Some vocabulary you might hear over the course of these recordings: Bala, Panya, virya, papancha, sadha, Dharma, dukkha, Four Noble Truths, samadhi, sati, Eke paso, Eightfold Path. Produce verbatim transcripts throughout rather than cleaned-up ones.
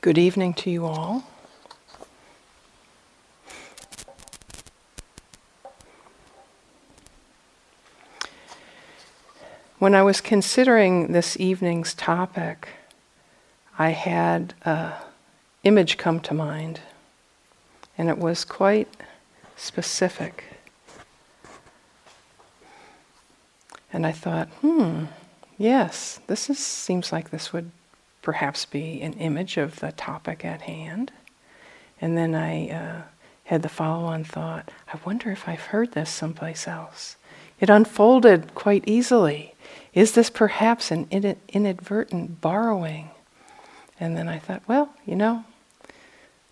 Good evening to you all. When I was considering this evening's topic, I had an image come to mind, and it was quite specific. And I thought, hmm, yes, this is, seems like this would perhaps be an image of the topic at hand. And then I uh, had the follow-on thought, I wonder if I've heard this someplace else. It unfolded quite easily. Is this perhaps an in- inadvertent borrowing? And then I thought, well, you know,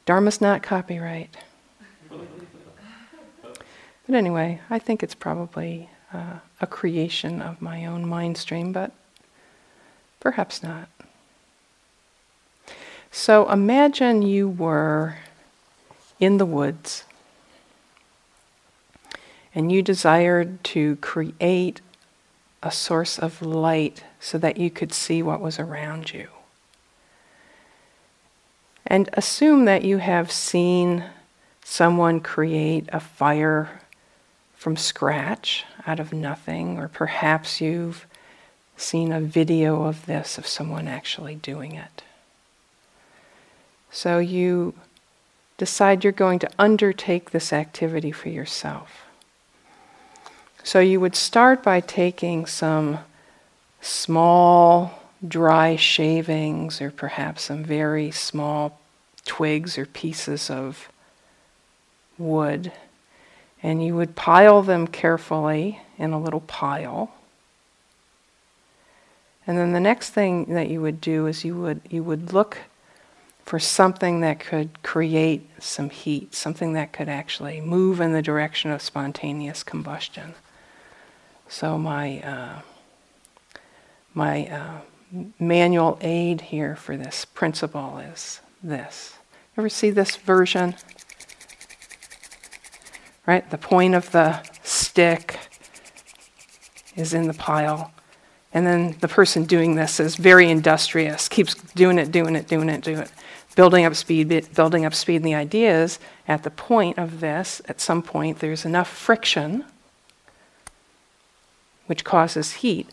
Dharma's not copyright. But anyway, I think it's probably uh, a creation of my own mind stream, but perhaps not. So imagine you were in the woods and you desired to create a source of light so that you could see what was around you. And assume that you have seen someone create a fire from scratch, out of nothing, or perhaps you've seen a video of this, of someone actually doing it. So you decide you're going to undertake this activity for yourself. So you would start by taking some small dry shavings or perhaps some very small twigs or pieces of wood, and you would pile them carefully in a little pile. And then the next thing that you would do is you would you would look for something that could create some heat, something that could actually move in the direction of spontaneous combustion. So my uh, my uh, manual aid here for this principle is this. Ever see this version? Right, the point of the stick is in the pile. And then the person doing this is very industrious, keeps doing it, doing it, doing it, doing it. Building up speed, building up speed, and the idea is, at the point of this, at some point, there's enough friction, which causes heat,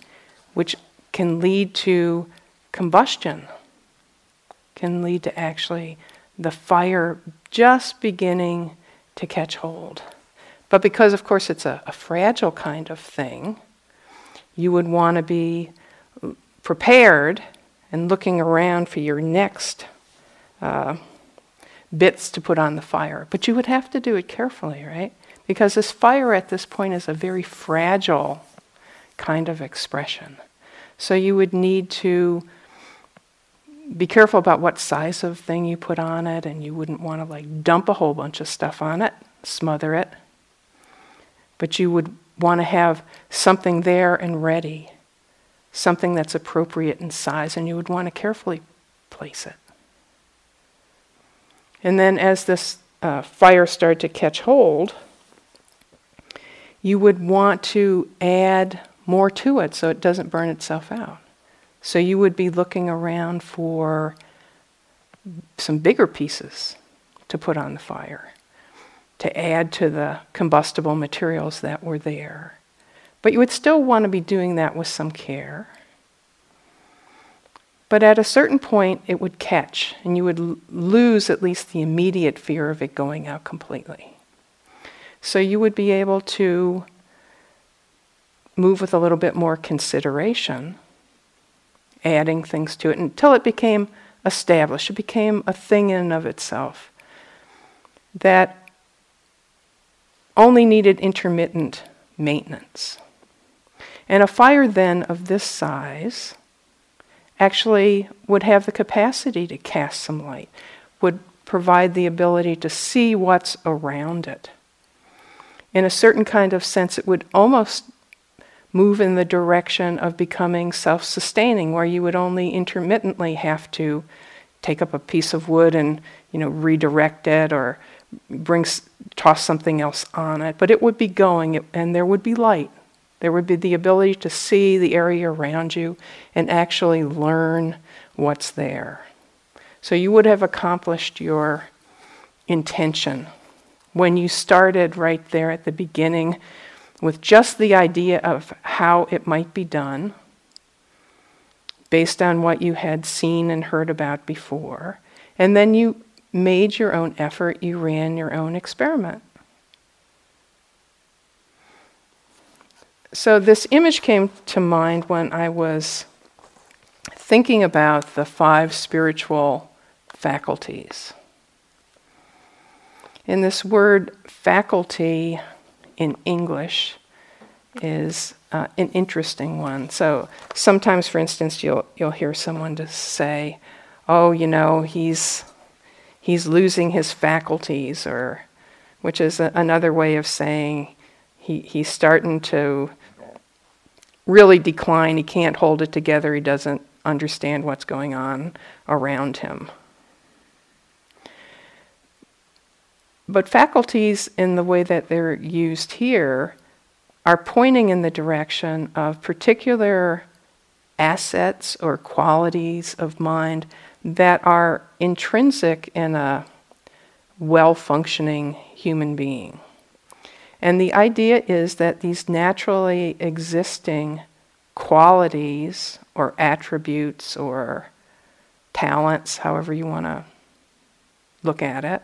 which can lead to combustion, can lead to actually the fire just beginning to catch hold. But because, of course, it's a, a fragile kind of thing, you would want to be prepared and looking around for your next Uh, bits to put on the fire. But you would have to do it carefully, right? Because this fire at this point is a very fragile kind of expression. So you would need to be careful about what size of thing you put on it, and you wouldn't want to like dump a whole bunch of stuff on it, smother it. But you would want to have something there and ready, something that's appropriate in size, and you would want to carefully place it. And then as this uh, fire started to catch hold, you would want to add more to it so it doesn't burn itself out. So you would be looking around for some bigger pieces to put on the fire, to add to the combustible materials that were there. But you would still want to be doing that with some care. But at a certain point, it would catch, and you would l- lose at least the immediate fear of it going out completely. So you would be able to move with a little bit more consideration, adding things to it until it became established. It became a thing in and of itself that only needed intermittent maintenance. And a fire then of this size actually would have the capacity to cast some light, would provide the ability to see what's around it. In a certain kind of sense, it would almost move in the direction of becoming self-sustaining, where you would only intermittently have to take up a piece of wood and, you know, redirect it or bring toss something else on it. But it would be going, and there would be light. There would be the ability to see the area around you and actually learn what's there. So you would have accomplished your intention when you started right there at the beginning with just the idea of how it might be done based on what you had seen and heard about before. And then you made your own effort, you ran your own experiment. So this image came to mind when I was thinking about the five spiritual faculties. And this word faculty in English is uh, an interesting one. So sometimes, for instance, you'll you'll hear someone just say, "Oh, you know, he's he's losing his faculties," or which is a, another way of saying he he's starting to really decline, he can't hold it together, he doesn't understand what's going on around him. But faculties, in the way that they're used here, are pointing in the direction of particular assets or qualities of mind that are intrinsic in a well-functioning human being. And the idea is that these naturally existing qualities or attributes or talents, however you want to look at it,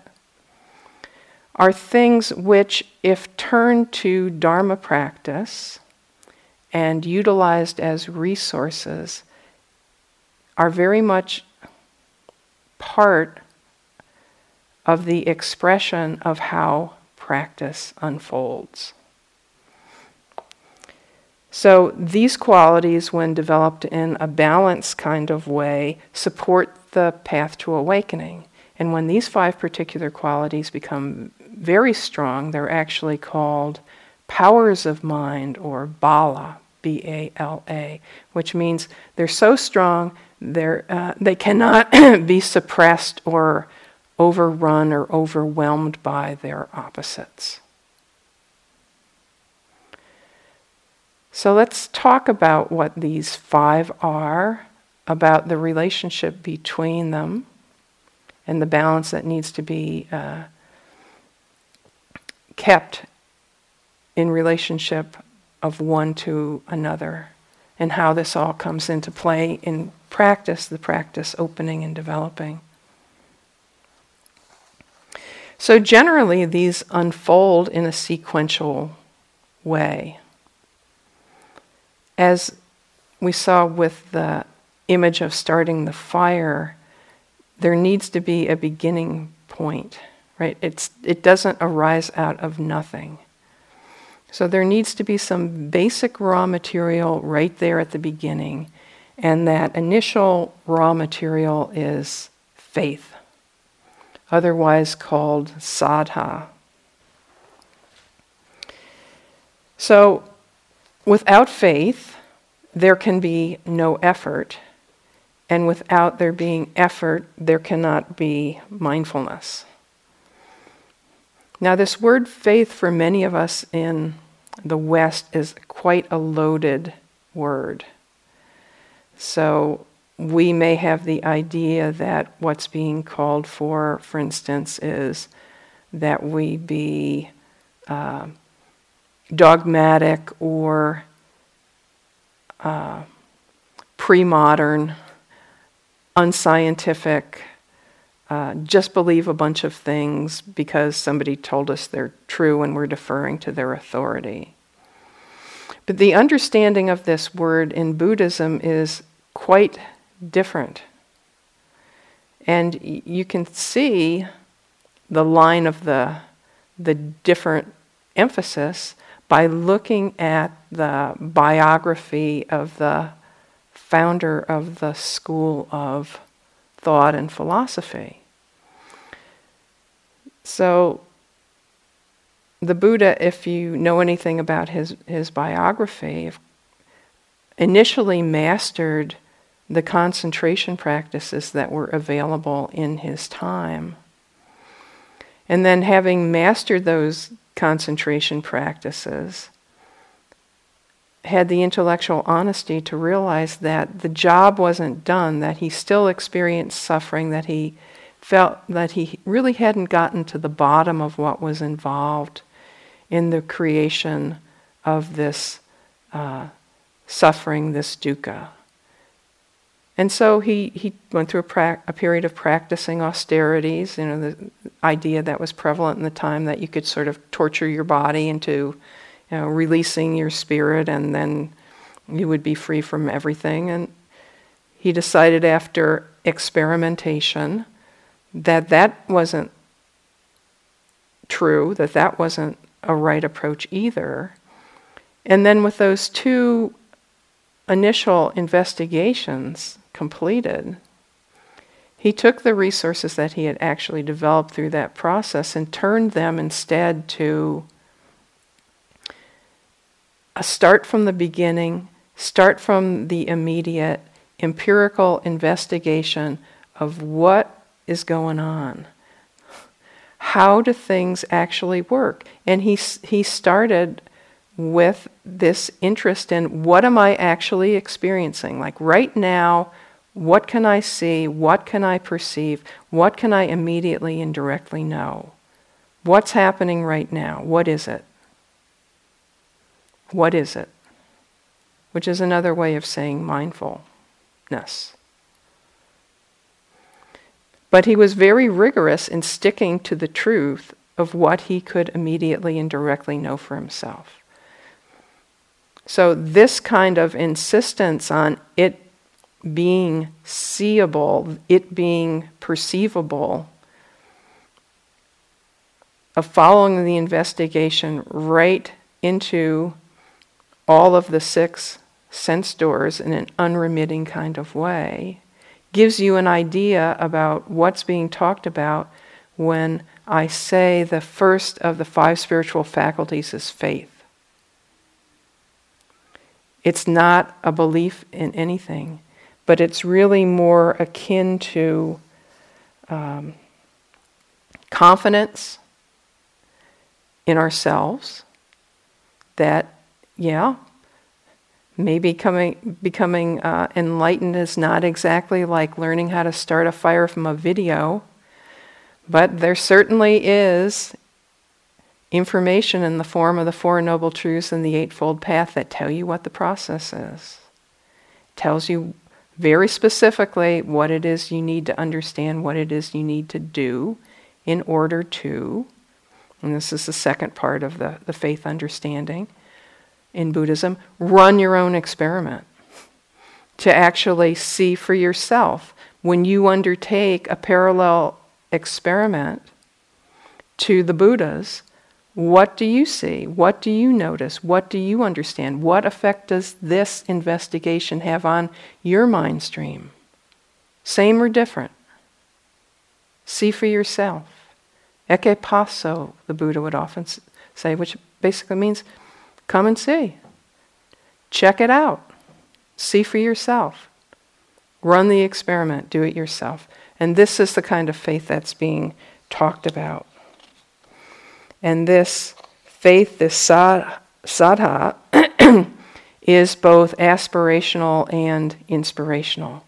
are things which, if turned to Dharma practice and utilized as resources, are very much part of the expression of how practice unfolds. So these qualities, when developed in a balanced kind of way, support the path to awakening. And when these five particular qualities become very strong, they're actually called powers of mind, or Bala, B A L A, which means they're so strong they're, uh, they cannot be suppressed or overrun or overwhelmed by their opposites. So let's talk about what these five are, about the relationship between them, and the balance that needs to be uh, kept in relationship of one to another, and how this all comes into play in practice, the practice opening and developing. So generally, these unfold in a sequential way. As we saw with the image of starting the fire, there needs to be a beginning point, right? It's, it doesn't arise out of nothing. So there needs to be some basic raw material right there at the beginning, and that initial raw material is faith, otherwise called sadha. So without faith, there can be no effort, and without there being effort, there cannot be mindfulness. Now, this word faith for many of us in the West is quite a loaded word. So we may have the idea that what's being called for, for instance, is that we be uh, dogmatic or uh, pre-modern, unscientific, uh, just believe a bunch of things because somebody told us they're true and we're deferring to their authority. But the understanding of this word in Buddhism is quite different. And y- you can see the line of the, the different emphasis by looking at the biography of the founder of the school of thought and philosophy. So the Buddha, if you know anything about his, his biography, initially mastered the concentration practices that were available in his time. And then, having mastered those concentration practices, had the intellectual honesty to realize that the job wasn't done, that he still experienced suffering, that he felt that he really hadn't gotten to the bottom of what was involved in the creation of this uh, suffering, this dukkha. And so he, he went through a, pra- a period of practicing austerities, you know, the idea that was prevalent in the time that you could sort of torture your body into, you know, releasing your spirit, and then you would be free from everything. And he decided after experimentation that that wasn't true, that that wasn't a right approach either. And then with those two initial investigations completed, he took the resources that he had actually developed through that process and turned them instead to a start from the beginning, start from the immediate empirical investigation of what is going on. How do things actually work? And he he started with this interest in, what am I actually experiencing? Like right now, what can I see? What can I perceive? What can I immediately and directly know? What's happening right now? What is it? What is it? Which is another way of saying mindfulness. But he was very rigorous in sticking to the truth of what he could immediately and directly know for himself. So this kind of insistence on it being seeable, it being perceivable, of following the investigation right into all of the six sense doors in an unremitting kind of way, gives you an idea about what's being talked about when I say the first of the five spiritual faculties is faith. It's not a belief in anything, but it's really more akin to um, confidence in ourselves, that, yeah, maybe coming, becoming uh, enlightened is not exactly like learning how to start a fire from a video, but there certainly is information in the form of the Four Noble Truths and the Eightfold Path that tell you what the process is. It tells you very specifically what it is you need to understand, what it is you need to do in order to, and this is the second part of the, the faith understanding, in Buddhism, run your own experiment, to actually see for yourself. When you undertake a parallel experiment to the Buddha's, what do you see? What do you notice? What do you understand? What effect does this investigation have on your mind stream? Same or different? See for yourself. Eke paso, the Buddha would often say, which basically means, come and see. Check it out. See for yourself. Run the experiment. Do it yourself. And this is the kind of faith that's being talked about. And this faith, this sadha, is both aspirational and inspirational.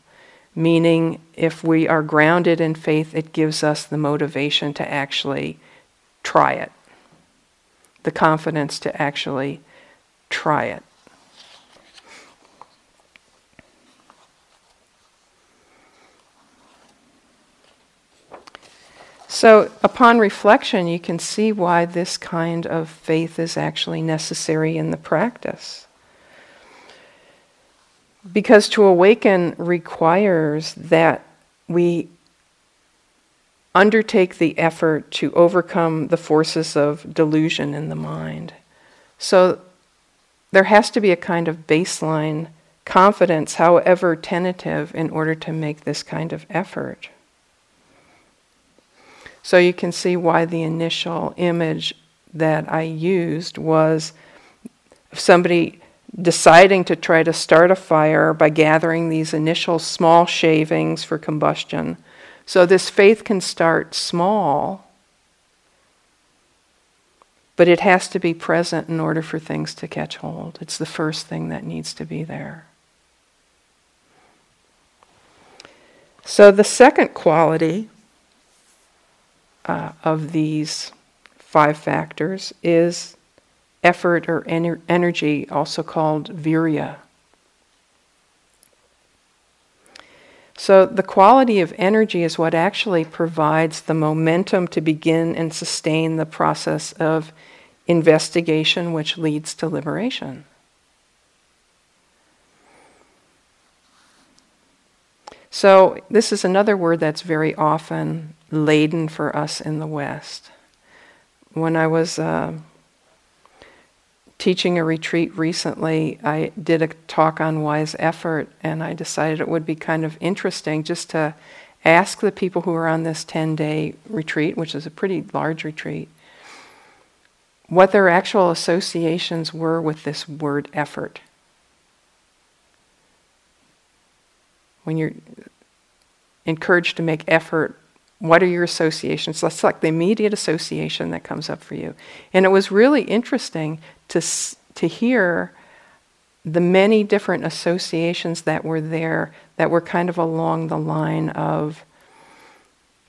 Meaning, if we are grounded in faith, it gives us the motivation to actually try it. The confidence to actually try it. So upon reflection, you can see why this kind of faith is actually necessary in the practice. Because to awaken requires that we undertake the effort to overcome the forces of delusion in the mind. So there has to be a kind of baseline confidence, however tentative, in order to make this kind of effort. So you can see why the initial image that I used was somebody deciding to try to start a fire by gathering these initial small shavings for combustion. So this faith can start small, But it has to be present in order for things to catch hold. It's the first thing that needs to be there. So the second quality uh, of these five factors is effort or ener- energy, also called virya. So the quality of energy is what actually provides the momentum to begin and sustain the process of investigation, which leads to liberation. So this is another word that's very often laden for us in the West. When I was uh, teaching a retreat recently, I did a talk on wise effort, and I decided it would be kind of interesting just to ask the people who are on this ten-day retreat, which is a pretty large retreat, what their actual associations were with this word effort. When you're encouraged to make effort, what are your associations? That's like the immediate association that comes up for you. And it was really interesting to to hear the many different associations that were there that were kind of along the line of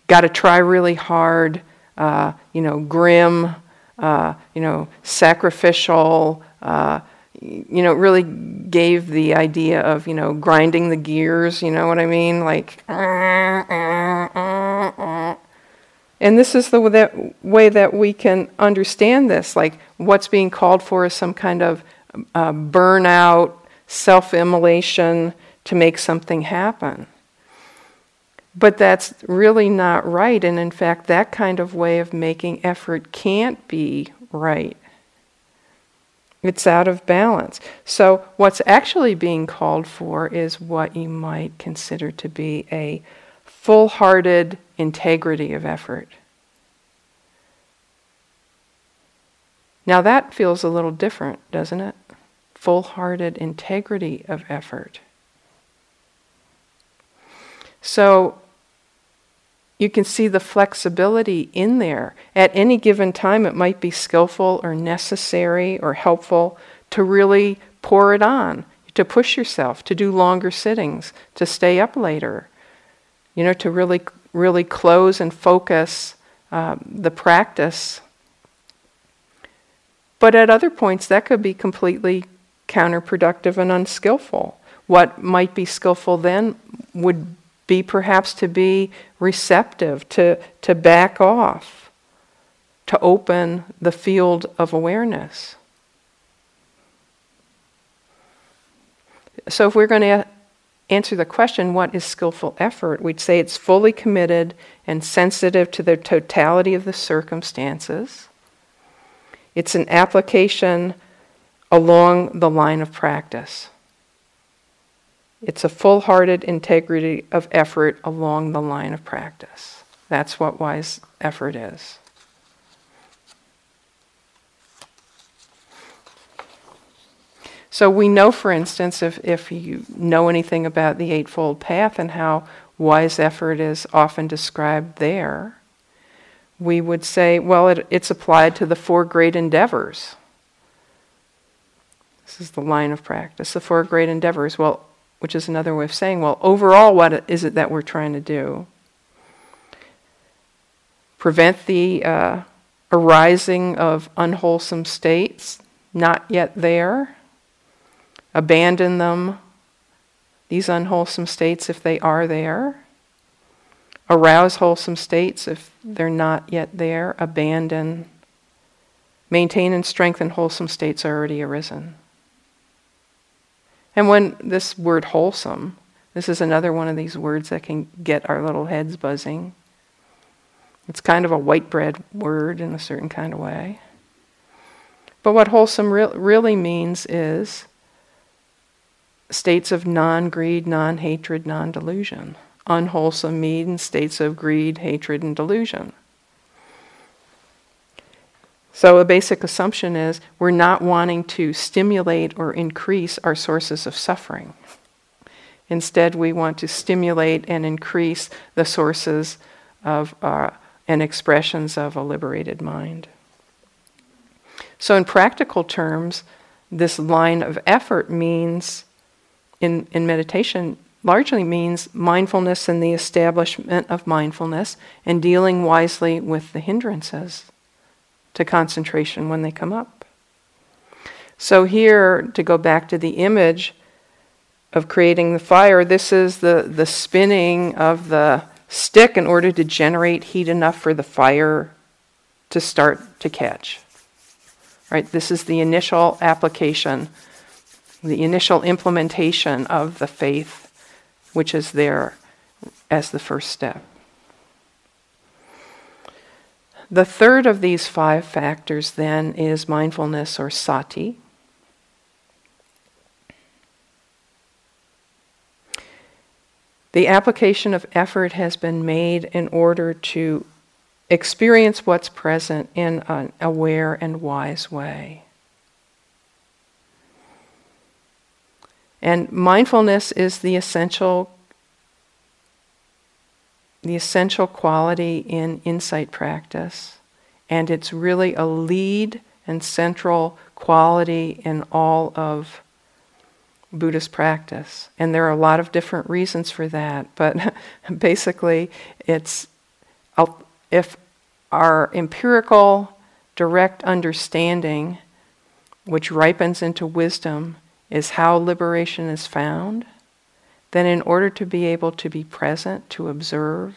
got to try really hard, uh, you know, grim, uh, you know, sacrificial, uh, you know, really gave the idea of, you know, grinding the gears, you know what I mean? Like, uh, uh, uh, uh. And this is the way that, way that we can understand this. Like, what's being called for is some kind of uh, burnout, self-immolation to make something happen. But that's really not right. And in fact, that kind of way of making effort can't be right. It's out of balance. So what's actually being called for is what you might consider to be a full-hearted integrity of effort. Now that feels a little different, doesn't it? Full-hearted integrity of effort. So you can see the flexibility in there. At any given time, it might be skillful or necessary or helpful to really pour it on, to push yourself, to do longer sittings, to stay up later, you know, to really, really close and focus um, the practice. But at other points, that could be completely counterproductive and unskillful. What might be skillful then would be Be perhaps to be receptive, to, to back off, to open the field of awareness. So if we're going to answer the question, what is skillful effort, we'd say it's fully committed and sensitive to the totality of the circumstances. It's an application along the line of practice. It's a full-hearted integrity of effort along the line of practice. That's what wise effort is. So we know, for instance, if, if you know anything about the Eightfold Path and how wise effort is often described there, we would say, well, it, it's applied to the four great endeavors. This is the line of practice, the four great endeavors. Well, which is another way of saying, well, overall, what is it that we're trying to do? Prevent the uh, arising of unwholesome states, not yet there. Abandon them, these unwholesome states, if they are there. Arouse wholesome states if they're not yet there. Abandon. Maintain and strengthen wholesome states already arisen. And when this word wholesome, this is another one of these words that can get our little heads buzzing. It's kind of a white bread word in a certain kind of way. But what wholesome re- really means is states of non-greed, non-hatred, non-delusion. Unwholesome means states of greed, hatred, and delusion. So a basic assumption is we're not wanting to stimulate or increase our sources of suffering. Instead, we want to stimulate and increase the sources of uh, and expressions of a liberated mind. So in practical terms, this line of effort means, in, in meditation, largely means mindfulness and the establishment of mindfulness and dealing wisely with the hindrances to concentration when they come up. So here, to go back to the image of creating the fire, this is the, the spinning of the stick in order to generate heat enough for the fire to start to catch. Right? This is the initial application, the initial implementation of the faith, which is there as the first step. The third of these five factors then is mindfulness, or sati. The application of effort has been made in order to experience what's present in an aware and wise way. And mindfulness is the essential, the essential quality in insight practice, and it's really a lead and central quality in all of Buddhist practice. And there are a lot of different reasons for that, but basically it's, if our empirical direct understanding, which ripens into wisdom, is how liberation is found, then in order to be able to be present, to observe,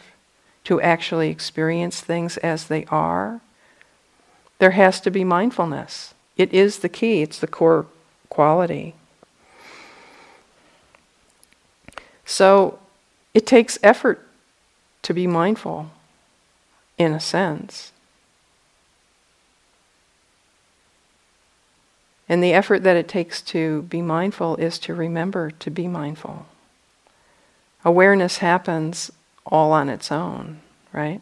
to actually experience things as they are, there has to be mindfulness. It is the key, it's the core quality. So it takes effort to be mindful, in a sense. And the effort that it takes to be mindful is to remember to be mindful. Awareness happens all on its own, right?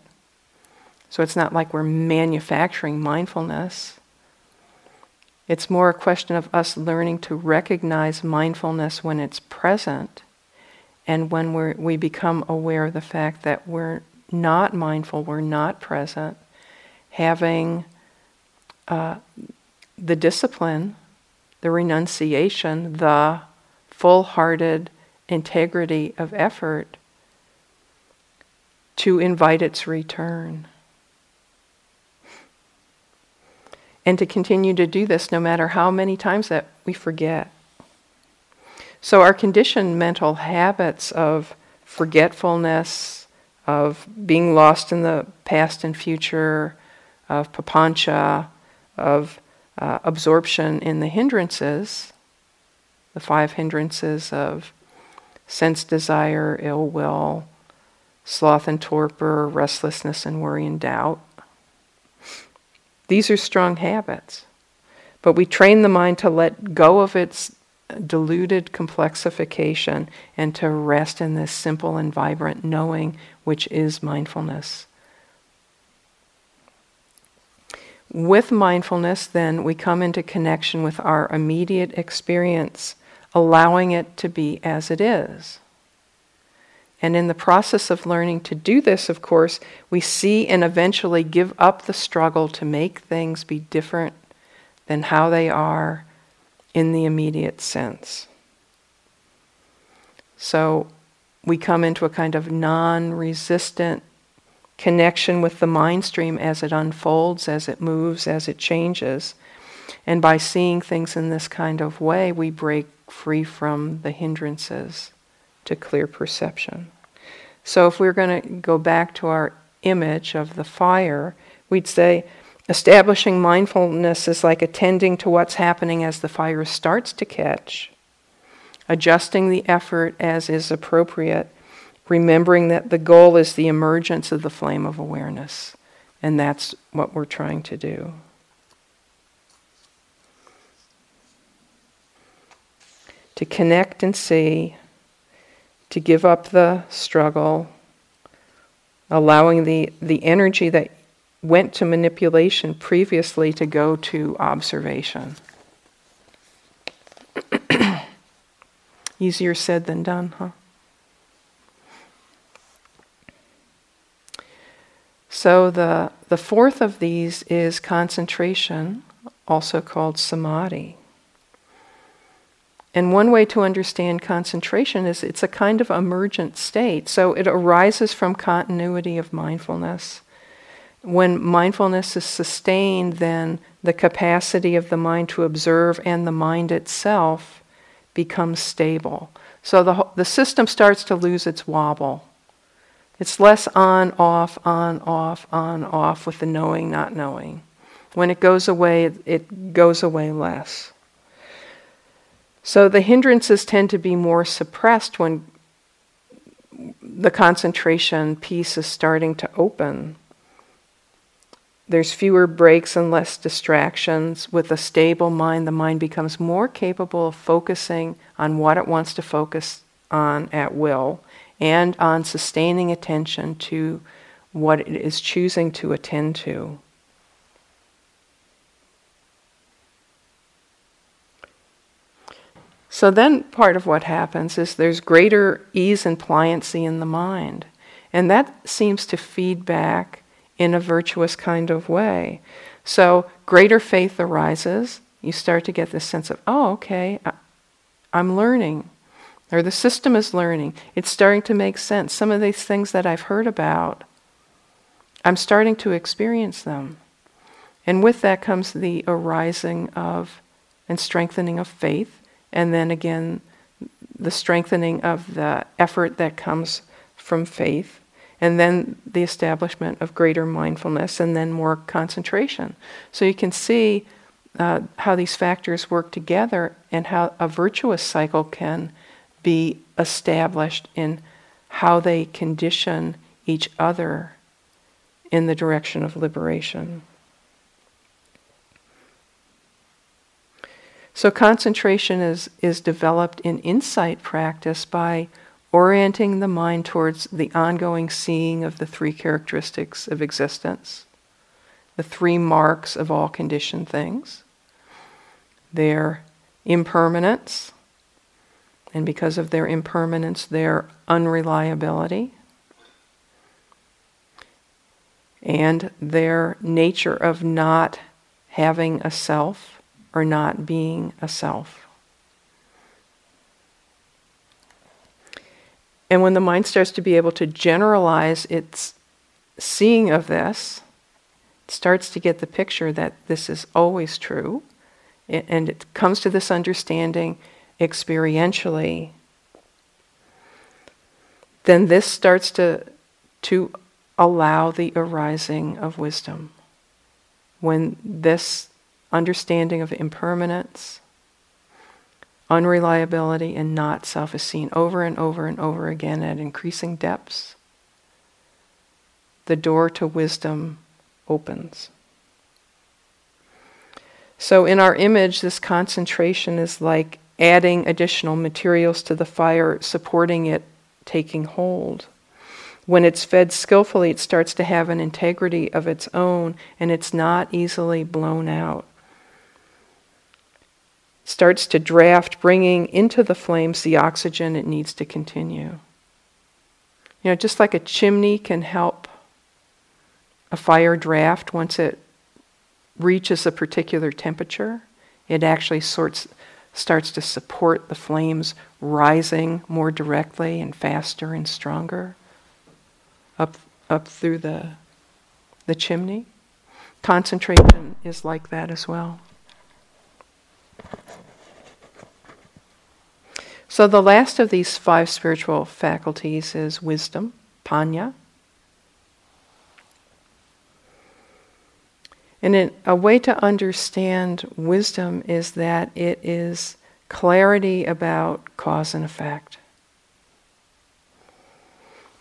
So it's not like we're manufacturing mindfulness. It's more a question of us learning to recognize mindfulness when it's present, and when we we become aware of the fact that we're not mindful, we're not present, having uh, the discipline, the renunciation, the full-hearted integrity of effort to invite its return. And to continue to do this no matter how many times that we forget. So our conditioned mental habits of forgetfulness, of being lost in the past and future, of papancha, of uh, absorption in the hindrances, the five hindrances of sense desire, ill will, sloth and torpor, restlessness and worry and doubt. These are strong habits, but we train the mind to let go of its diluted complexification and to rest in this simple and vibrant knowing, which is mindfulness. With mindfulness, then, we come into connection with our immediate experience, allowing it to be as it is. And in the process of learning to do this, of course, we see and eventually give up the struggle to make things be different than how they are in the immediate sense. So we come into a kind of non-resistant connection with the mind stream as it unfolds, as it moves, as it changes. And by seeing things in this kind of way, we break free from the hindrances to clear perception. So if we're going to go back to our image of the fire, we'd say establishing mindfulness is like attending to what's happening as the fire starts to catch, adjusting the effort as is appropriate, remembering that the goal is the emergence of the flame of awareness, and that's what we're trying to do. To connect and see, to give up the struggle, allowing the, the energy that went to manipulation previously to go to observation. Easier said than done, huh? So the the fourth of these is concentration also called samadhi. And one way to understand concentration is it's a kind of emergent state. So it arises from continuity of mindfulness. When mindfulness is sustained, then the capacity of the mind to observe and the mind itself becomes stable. So the the system starts to lose its wobble. It's less on, off, on, off, on, off with the knowing, not knowing. When it goes away, it goes away less. So the hindrances tend to be more suppressed when the concentration piece is starting to open. There's fewer breaks and less distractions. With a stable mind, the mind becomes more capable of focusing on what it wants to focus on at will and on sustaining attention to what it is choosing to attend to. So then part of what happens is there's greater ease and pliancy in the mind. And that seems to feed back in a virtuous kind of way. So greater faith arises. You start to get this sense of, oh, okay, I, I'm learning. Or the system is learning. It's starting to make sense. Some of these things that I've heard about, I'm starting to experience them. And with that comes the arising of and strengthening of faith. And then again, the strengthening of the effort that comes from faith. And then the establishment of greater mindfulness and then more concentration. So you can see uh, how these factors work together and how a virtuous cycle can be established in how they condition each other in the direction of liberation. So concentration is, is developed in insight practice by orienting the mind towards the ongoing seeing of the three characteristics of existence, the three marks of all conditioned things, their impermanence, and because of their impermanence, their unreliability, and their nature of not having a self or not being a self. And when the mind starts to be able to generalize its seeing of this, it starts to get the picture that this is always true, and it comes to this understanding experientially, then this starts to, to allow the arising of wisdom. When this understanding of impermanence, unreliability and not self is seen over and over and over again at increasing depths, the door to wisdom opens. So in our image, this concentration is like adding additional materials to the fire, supporting it, taking hold. When it's fed skillfully, it starts to have an integrity of its own, and it's not easily blown out. Starts to draft, bringing into the flames the oxygen it needs to continue. You know, just like a chimney can help a fire draft once it reaches a particular temperature, it actually sorts, starts to support the flames rising more directly and faster and stronger up up through the the chimney. Concentration is like that as well. So the last of these five spiritual faculties is wisdom, panya. And in, a way to understand wisdom is that it is clarity about cause and effect.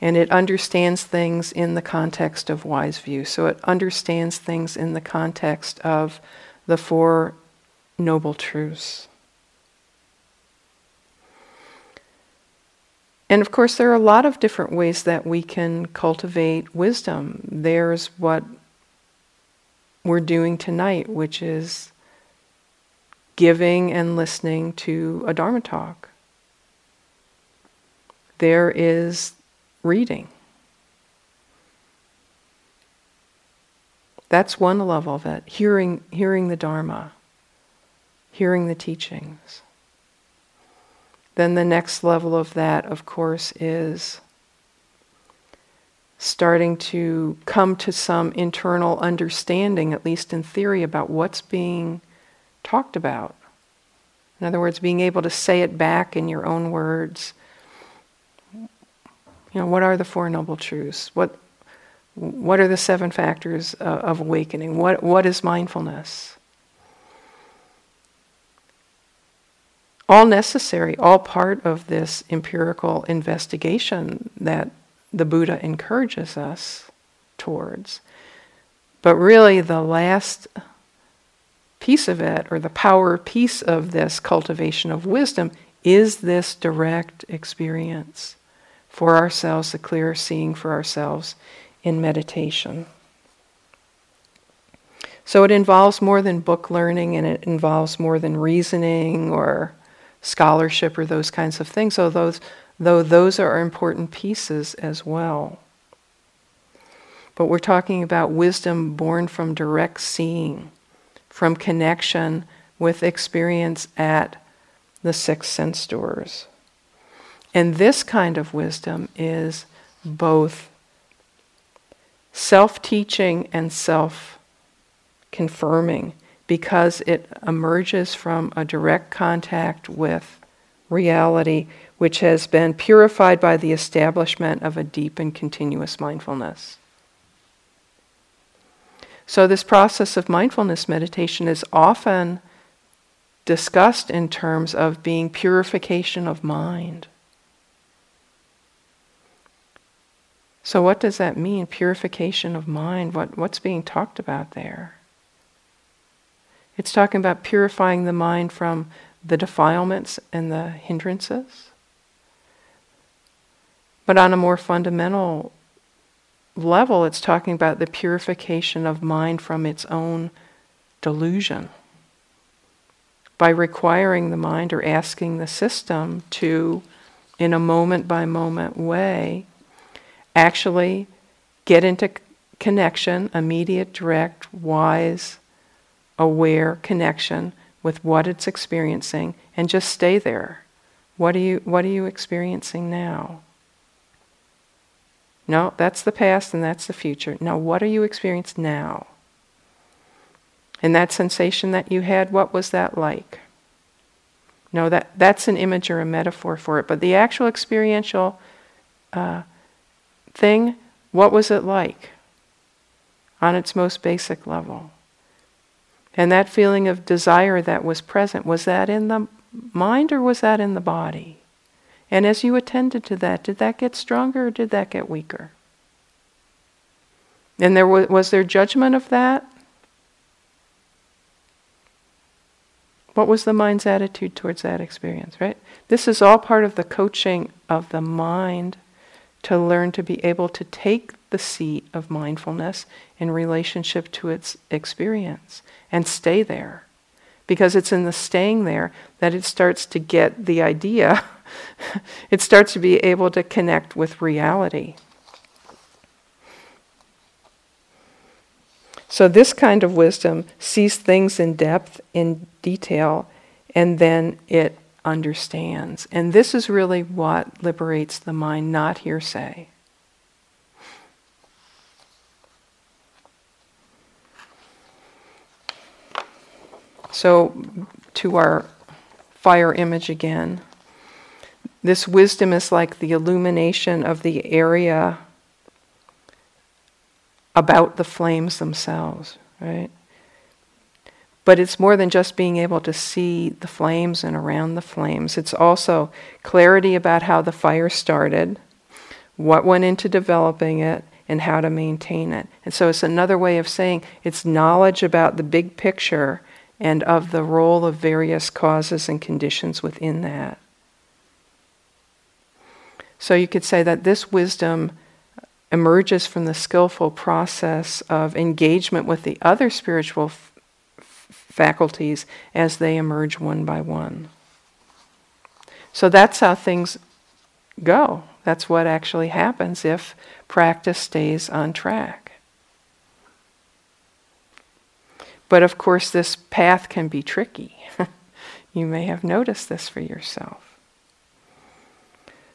And it understands things in the context of wise view. So it understands things in the context of the Four Noble Truths. And of course, there are a lot of different ways that we can cultivate wisdom. There's what we're doing tonight, which is giving and listening to a Dharma talk. There is reading. That's one level of it, hearing, hearing the Dharma, hearing the teachings. Then the next level of that, of course, is starting to come to some internal understanding, at least in theory, about what's being talked about. In other words, being able to say it back in your own words. You know, what are the Four Noble Truths? What what are the seven factors uh, of awakening? What what is mindfulness? All necessary, all part of this empirical investigation that the Buddha encourages us towards. But really the last piece of it, or the power piece of this cultivation of wisdom, is this direct experience for ourselves, the clear seeing for ourselves in meditation. So it involves more than book learning, and it involves more than reasoning or scholarship or those kinds of things, so those though those are important pieces as well. But we're talking about wisdom born from direct seeing, from connection with experience at the six sense doors. And this kind of wisdom is both self-teaching and self-confirming, because it emerges from a direct contact with reality, which has been purified by the establishment of a deep and continuous mindfulness. So this process of mindfulness meditation is often discussed in terms of being purification of mind. So what does that mean, purification of mind? What, what's being talked about there? It's talking about purifying the mind from the defilements and the hindrances. But on a more fundamental level, it's talking about the purification of mind from its own delusion, by requiring the mind, or asking the system to, in a moment-by-moment way, actually get into connection, immediate, direct, wise, aware connection with what it's experiencing, and just stay there. What are you, what are you experiencing now? No, that's the past and that's the future. Now, what are you experiencing now? And that sensation that you had, what was that like? No, that, that's an image or a metaphor for it. But the actual experiential uh, thing, what was it like on its most basic level? And that feeling of desire that was present, was that in the mind or was that in the body? And as you attended to that, did that get stronger or did that get weaker? And there was, was there judgment of that? What was the mind's attitude towards that experience, right? This is all part of the coaching of the mind to learn to be able to take the seat of mindfulness in relationship to its experience and stay there. Because it's in the staying there that it starts to get the idea. It starts to be able to connect with reality. So this kind of wisdom sees things in depth, in detail, and then it understands. And this is really what liberates the mind, not hearsay. So to our fire image again, this wisdom is like the illumination of the area about the flames themselves, right? But it's more than just being able to see the flames and around the flames. It's also clarity about how the fire started, what went into developing it, and how to maintain it. And so it's another way of saying it's knowledge about the big picture and of the role of various causes and conditions within that. So you could say that this wisdom emerges from the skillful process of engagement with the other spiritual f- faculties as they emerge one by one. So that's how things go. That's what actually happens if practice stays on track. But of course, this path can be tricky. You may have noticed this for yourself.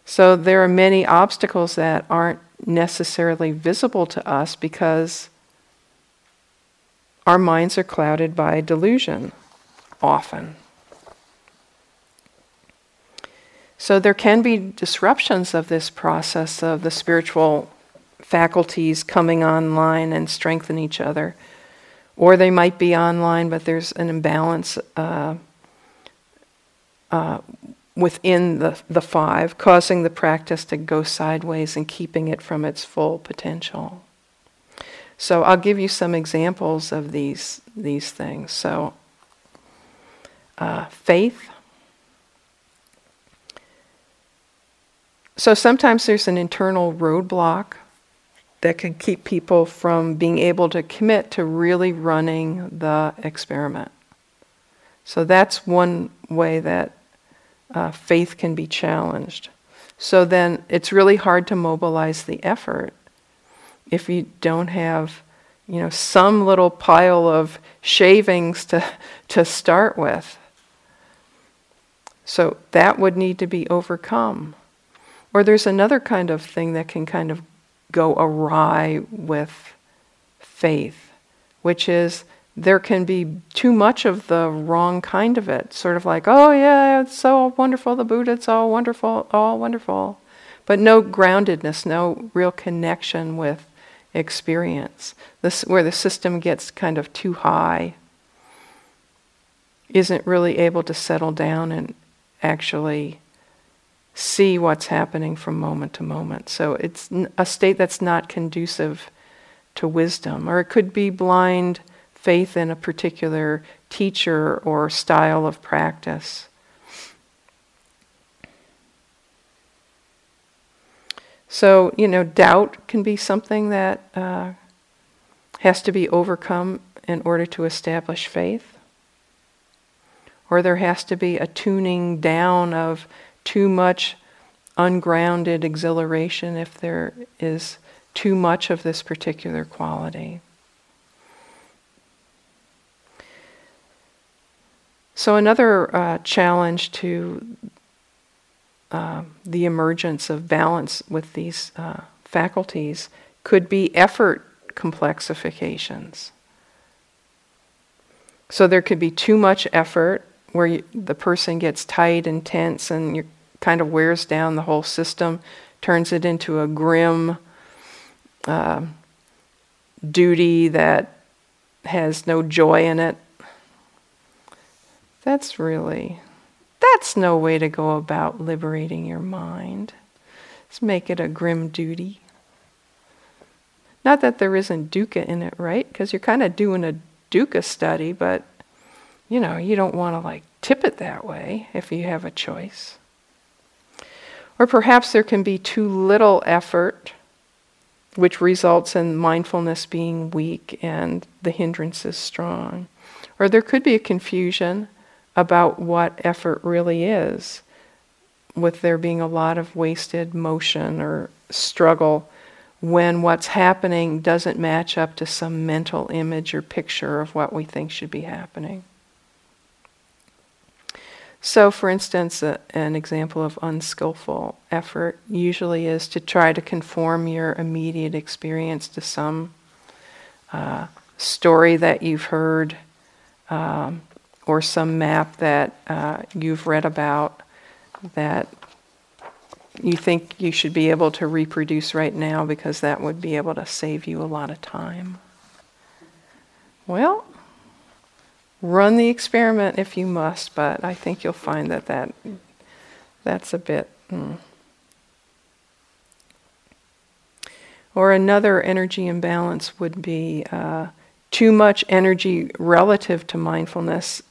So there are many obstacles that aren't necessarily visible to us because our minds are clouded by delusion, often. So there can be disruptions of this process of the spiritual faculties coming online and strengthen each other. Or they might be online, but there's an imbalance uh, uh, within the, the five, causing the practice to go sideways and keeping it from its full potential. So I'll give you some examples of these, these things. So uh, faith. So sometimes there's an internal roadblock that can keep people from being able to commit to really running the experiment. So that's one way that uh, faith can be challenged. So then it's really hard to mobilize the effort if you don't have, you know, some little pile of shavings to to start with. So that would need to be overcome. Or there's another kind of thing that can kind of go awry with faith, which is there can be too much of the wrong kind of it. Sort of like, oh yeah, it's so wonderful, the Buddha, it's all wonderful, all wonderful. But no groundedness, no real connection with experience. This, where the system gets kind of too high, isn't really able to settle down and actually see what's happening from moment to moment. So it's a state that's not conducive to wisdom. Or it could be blind faith in a particular teacher or style of practice. So, you know, doubt can be something that uh, has to be overcome in order to establish faith. Or there has to be a tuning down of too much ungrounded exhilaration if there is too much of this particular quality. So another uh, challenge to uh, the emergence of balance with these uh, faculties could be effort complexifications. So there could be too much effort where you, the person gets tight and tense and you're kind of wears down the whole system, turns it into a grim uh, duty that has no joy in it. That's really, that's no way to go about liberating your mind. Let's make it a grim duty. Not that there isn't dukkha in it, right? Because you're kind of doing a dukkha study, but you know, you don't want to like tip it that way if you have a choice. Or perhaps there can be too little effort, which results in mindfulness being weak and the hindrance is strong. Or there could be a confusion about what effort really is, with there being a lot of wasted motion or struggle when what's happening doesn't match up to some mental image or picture of what we think should be happening. So, for instance, uh, an example of unskillful effort usually is to try to conform your immediate experience to some uh, story that you've heard um, or some map that uh, you've read about that you think you should be able to reproduce right now because that would be able to save you a lot of time. Well, run the experiment if you must, but I think you'll find that, that that's a bit... Mm. Or another energy imbalance would be uh, too much energy relative to mindfulness,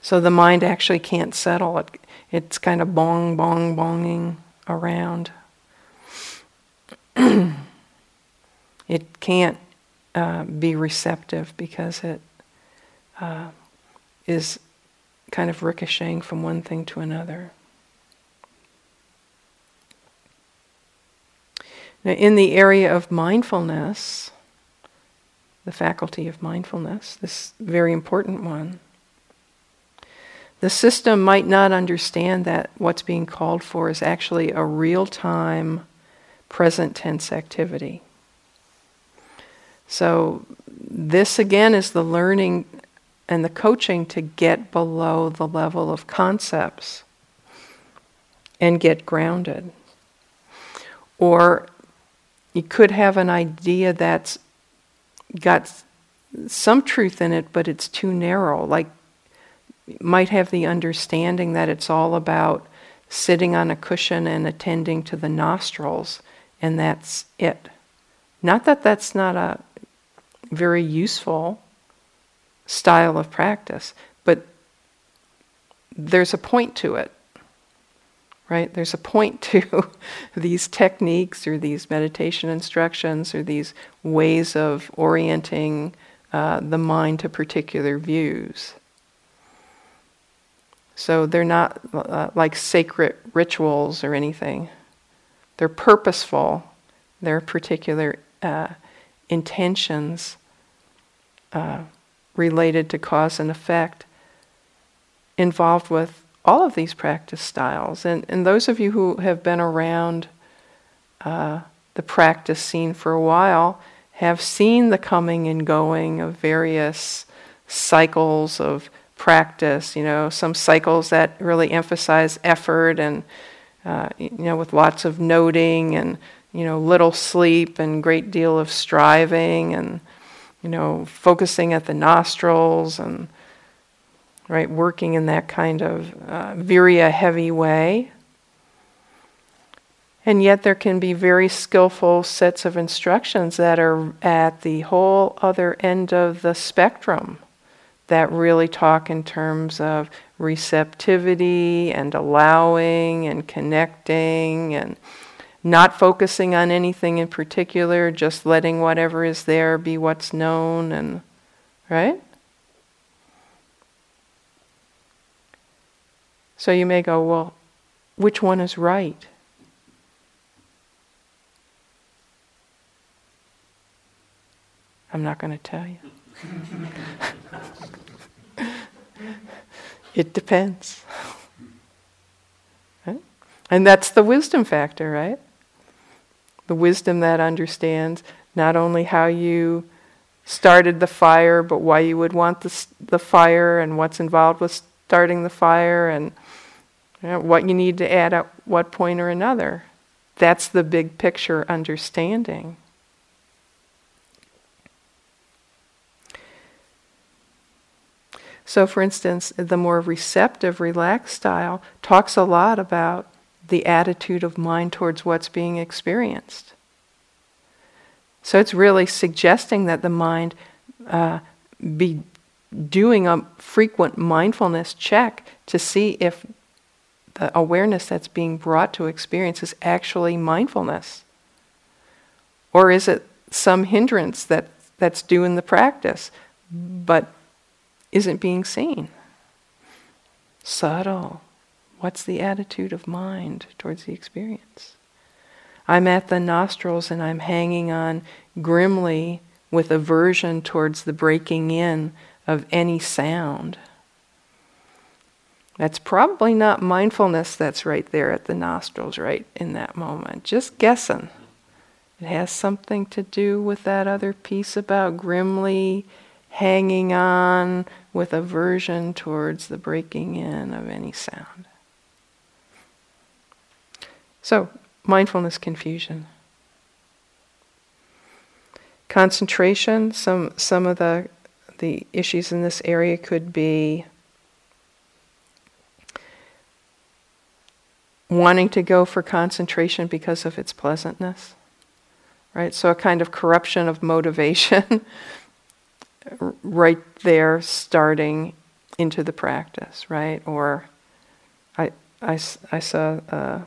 so the mind actually can't settle. It, it's kind of bong, bong, bonging around. It can't uh, be receptive because it... Uh, is kind of ricocheting from one thing to another. Now, in the area of mindfulness, the faculty of mindfulness, this very important one. The system might not understand that what's being called for is actually a real-time, present tense activity. So this again is the learning and the coaching to get below the level of concepts and get grounded. Or you could have an idea that's got some truth in it, but it's too narrow. Like, you might have the understanding that it's all about sitting on a cushion and attending to the nostrils, and that's it. Not that that's not a very useful style of practice, but there's a point to it, right? There's a point to these techniques or these meditation instructions or these ways of orienting uh, the mind to particular views. So they're not uh, like sacred rituals or anything. They're purposeful. They're particular uh, intentions uh, related to cause and effect involved with all of these practice styles. And, and those of you who have been around uh, the practice scene for a while have seen the coming and going of various cycles of practice, you know, some cycles that really emphasize effort and, uh, you know, with lots of noting and, you know, little sleep and great deal of striving and, you know, focusing at the nostrils and, right, working in that kind of uh, virya heavy way. And yet there can be very skillful sets of instructions that are at the whole other end of the spectrum, that really talk in terms of receptivity and allowing and connecting and not focusing on anything in particular, just letting whatever is there be what's known, and right? So you may go, well, which one is right? I'm not going to tell you. It depends. Right? And that's the wisdom factor, right? The wisdom that understands not only how you started the fire, but why you would want the, the fire and what's involved with starting the fire and, you know, what you need to add at what point or another. That's the big picture understanding. So, for instance, the more receptive, relaxed style talks a lot about the attitude of mind towards what's being experienced. So it's really suggesting that the mind uh, be doing a frequent mindfulness check to see if the awareness that's being brought to experience is actually mindfulness. Or is it some hindrance that, that's due in the practice, but isn't being seen? Subtle. What's the attitude of mind towards the experience? I'm at the nostrils and I'm hanging on grimly with aversion towards the breaking in of any sound. That's probably not mindfulness that's right there at the nostrils right in that moment. Just guessing. It has something to do with that other piece about grimly hanging on with aversion towards the breaking in of any sound. So, mindfulness confusion. Concentration, some some of the, the issues in this area could be wanting to go for concentration because of its pleasantness, right? So a kind of corruption of motivation right there starting into the practice, right? Or I, I, I saw uh,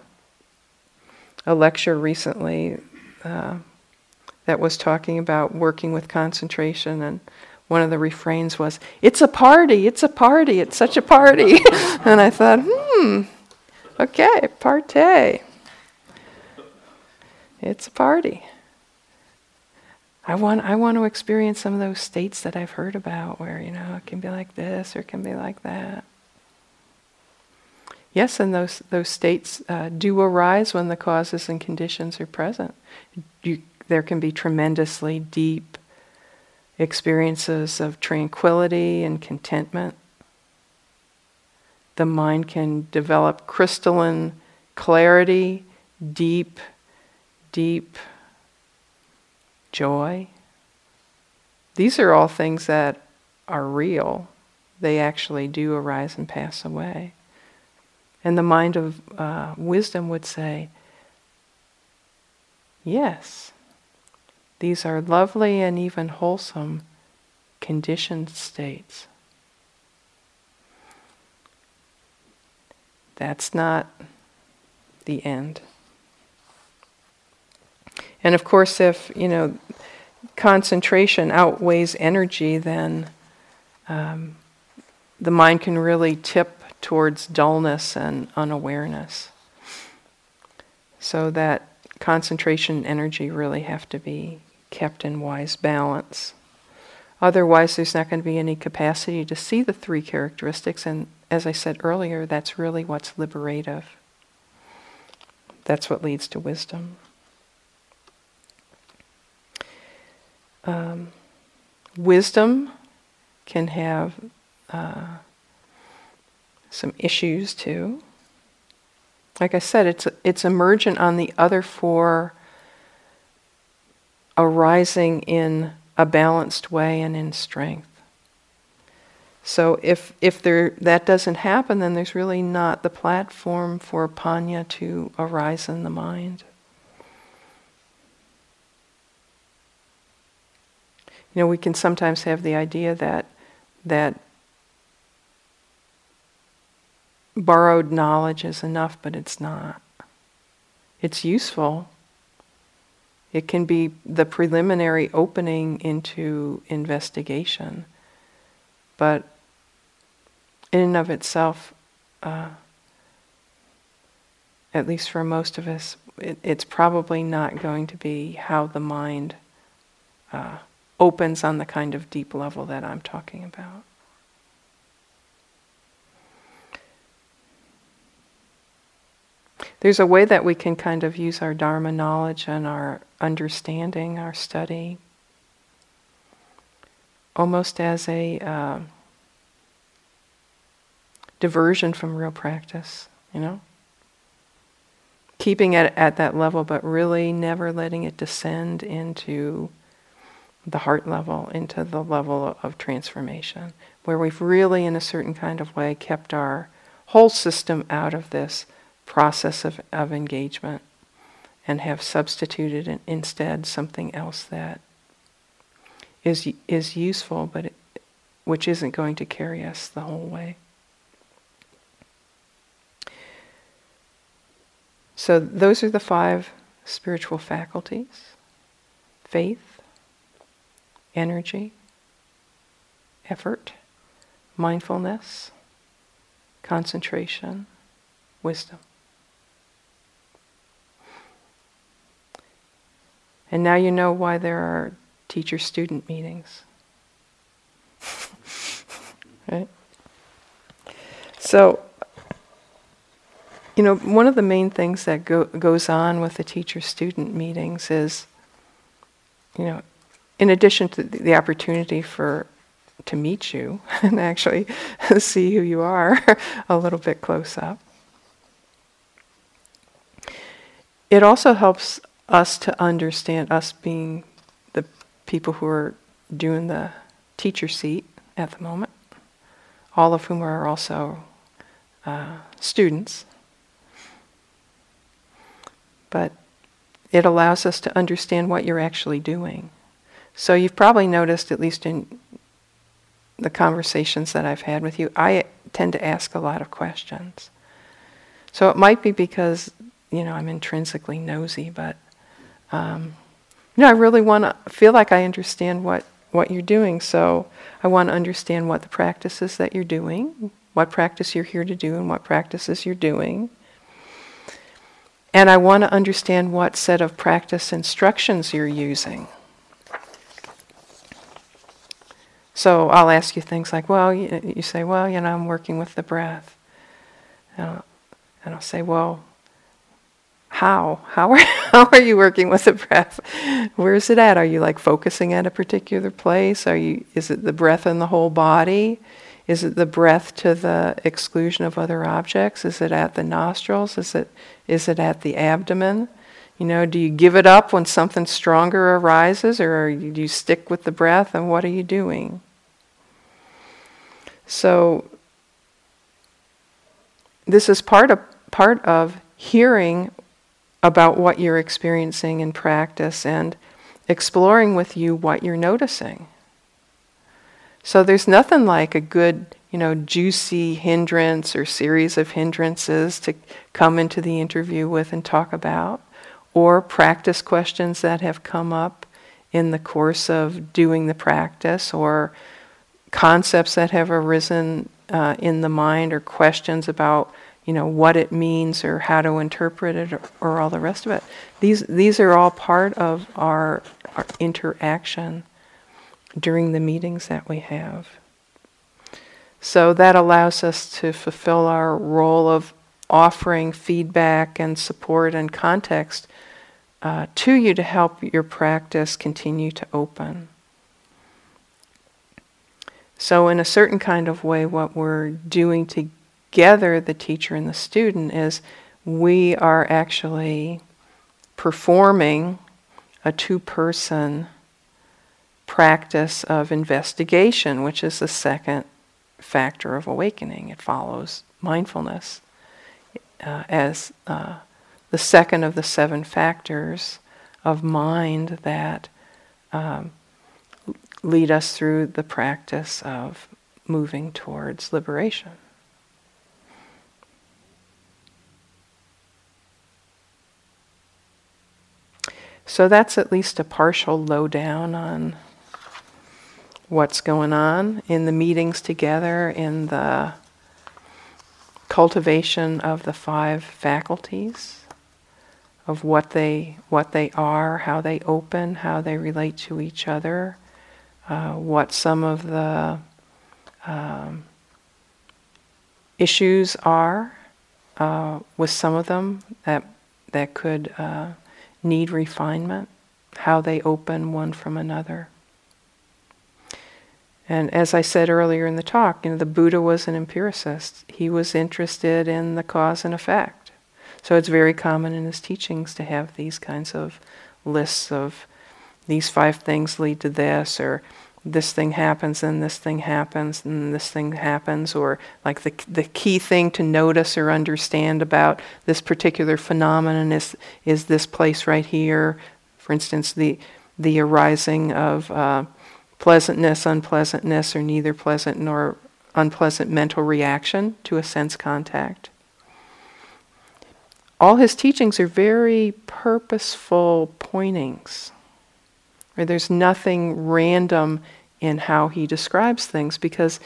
a lecture recently uh, that was talking about working with concentration, and one of the refrains was, it's a party, it's a party, it's such a party. And I thought, hmm, okay, partay. It's a party. I want I want to experience some of those states that I've heard about where, you know, it can be like this or it can be like that. Yes, and those those states uh, do arise when the causes and conditions are present. You, there can be tremendously deep experiences of tranquility and contentment. The mind can develop crystalline clarity, deep, deep joy. These are all things that are real. They actually do arise and pass away. And the mind of uh, wisdom would say, yes, these are lovely and even wholesome conditioned states. That's not the end. And of course, if, you know, concentration outweighs energy, then um, the mind can really tip towards dullness and unawareness. So that concentration and energy really have to be kept in wise balance. Otherwise, there's not going to be any capacity to see the three characteristics, and as I said earlier, that's really what's liberative. That's what leads to wisdom. Um, wisdom can have uh, some issues too. Like I said, it's it's emergent on the other four, arising in a balanced way and in strength. So if if there that doesn't happen, then there's really not the platform for Panya to arise in the mind. You know, we can sometimes have the idea that that borrowed knowledge is enough, but it's not. It's useful. It can be the preliminary opening into investigation, but in and of itself, uh, at least for most of us, it, it's probably not going to be how the mind uh, opens on the kind of deep level that I'm talking about. There's a way that we can kind of use our Dharma knowledge and our understanding, our study, almost as a uh, diversion from real practice, you know? Keeping it at that level, but really never letting it descend into the heart level, into the level of transformation, where we've really, in a certain kind of way, kept our whole system out of this process of, of engagement and have substituted in, instead something else that is is useful, but it, which isn't going to carry us the whole way. So those are the five spiritual faculties: faith, energy, effort, mindfulness, concentration, wisdom. And now you know why there are teacher-student meetings. Right? So, you know, one of the main things that go, goes on with the teacher-student meetings is, you know, in addition to the opportunity for to meet you and actually see who you are a little bit close up, it also helps us to understand, us being the people who are doing the teacher seat at the moment, all of whom are also uh, students. But it allows us to understand what you're actually doing. So you've probably noticed, at least in the conversations that I've had with you, I tend to ask a lot of questions. So it might be because, you know, I'm intrinsically nosy, but Um, you know, I really want to feel like I understand what, what you're doing, so I want to understand what the practice is that you're doing, what practice you're here to do and what practices you're doing. And I want to understand what set of practice instructions you're using. So I'll ask you things like, well, you, you say, well, you know, I'm working with the breath. And I'll, and I'll say, well, how? How are, how are you working with the breath? Where is it at? Are you like focusing at a particular place? Are you? Is it the breath in the whole body? Is it the breath to the exclusion of other objects? Is it at the nostrils? Is it is it at the abdomen? You know, do you give it up when something stronger arises, or do you stick with the breath, and what are you doing? So this is part of part of hearing about what you're experiencing in practice and exploring with you what you're noticing. So there's nothing like a good, you know, juicy hindrance or series of hindrances to come into the interview with and talk about, or practice questions that have come up in the course of doing the practice, or concepts that have arisen uh, in the mind, or questions about, you know, what it means or how to interpret it, or, or all the rest of it. These these are all part of our, our interaction during the meetings that we have. So that allows us to fulfill our role of offering feedback and support and context uh, to you to help your practice continue to open. So in a certain kind of way, what we're doing together, the teacher and the student, is we are actually performing a two-person practice of investigation, which is the second factor of awakening. It follows mindfulness Uh, as uh, the second of the seven factors of mind that um, lead us through the practice of moving towards liberation. So that's at least a partial lowdown on what's going on in the meetings together, in the cultivation of the five faculties, of what they what they are, how they open, how they relate to each other, uh, what some of the um, issues are uh, with some of them that that could uh, need refinement, how they open one from another. And as I said earlier in the talk, you know, the Buddha was an empiricist. He was interested in the cause and effect. So it's very common in his teachings to have these kinds of lists of these five things lead to this, or this thing happens, and this thing happens, and this thing happens, or like the the key thing to notice or understand about this particular phenomenon is is this place right here. For instance, the the arising of Uh, pleasantness, unpleasantness, or neither pleasant nor unpleasant mental reaction to a sense contact. All his teachings are very purposeful pointings, where there's nothing random in how he describes things, because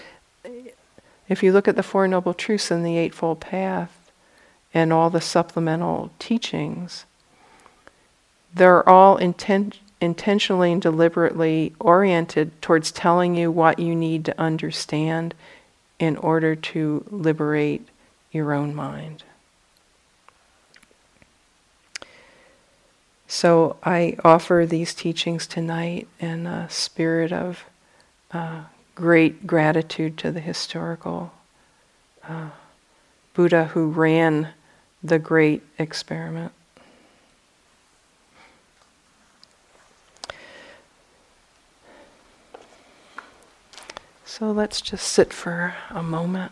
if you look at the Four Noble Truths and the Eightfold Path and all the supplemental teachings, they're all intent. intentionally and deliberately oriented towards telling you what you need to understand in order to liberate your own mind. So I offer these teachings tonight in a spirit of uh, great gratitude to the historical uh, Buddha who ran the great experiment. So let's just sit for a moment.